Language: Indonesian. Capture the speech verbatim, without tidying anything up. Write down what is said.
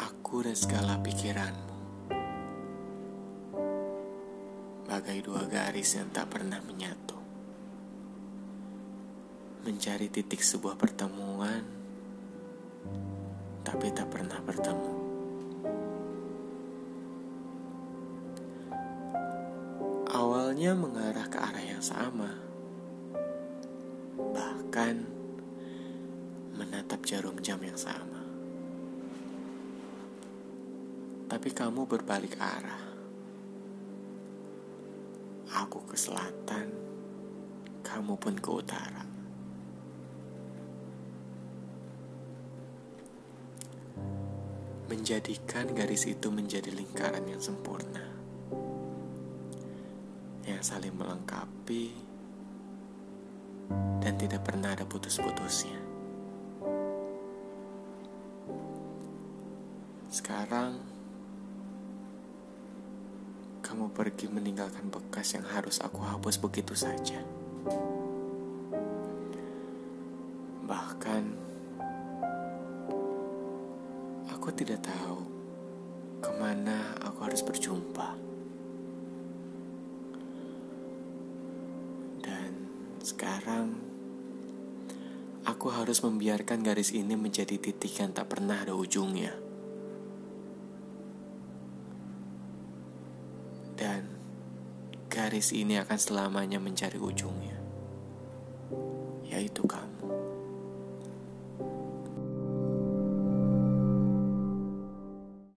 Aku dan segala pikiranmu, bagai dua garis yang tak pernah menyatu, mencari titik sebuah pertemuan, tapi tak pernah bertemu. Awalnya mengarah ke arah yang sama, bahkan menatap jarum jam yang sama. Tapi kamu berbalik arah. Aku ke selatan, kamu pun ke utara. Menjadikan garis itu menjadi lingkaran yang sempurna, yang saling melengkapi dan tidak pernah ada putus-putusnya. Sekarang kamu pergi meninggalkan bekas yang harus aku hapus begitu saja. Bahkan aku tidak tahu kemana aku harus berjumpa. Dan sekarang aku harus membiarkan garis ini menjadi titik yang tak pernah ada ujungnya. Dan garis ini akan selamanya mencari ujungnya, yaitu kamu.